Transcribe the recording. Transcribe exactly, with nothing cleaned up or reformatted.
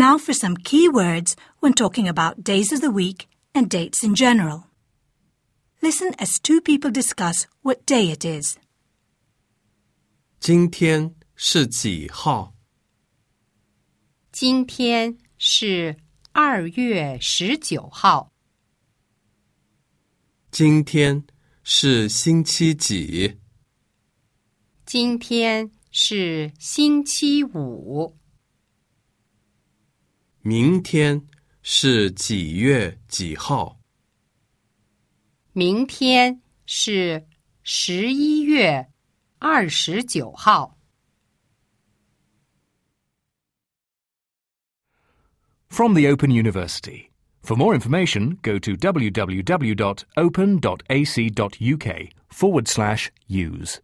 Now for some key words when talking about days of the week and dates in general. Listen as two people discuss what day it is. 今天是几号? 今天是二月十九号。 今天是星期几? 今天是星期五。 明天是几月几号? 明天是十一月二十九号。 From the Open University. For more information, go to w w w dot open dot a c dot u k forward slash use.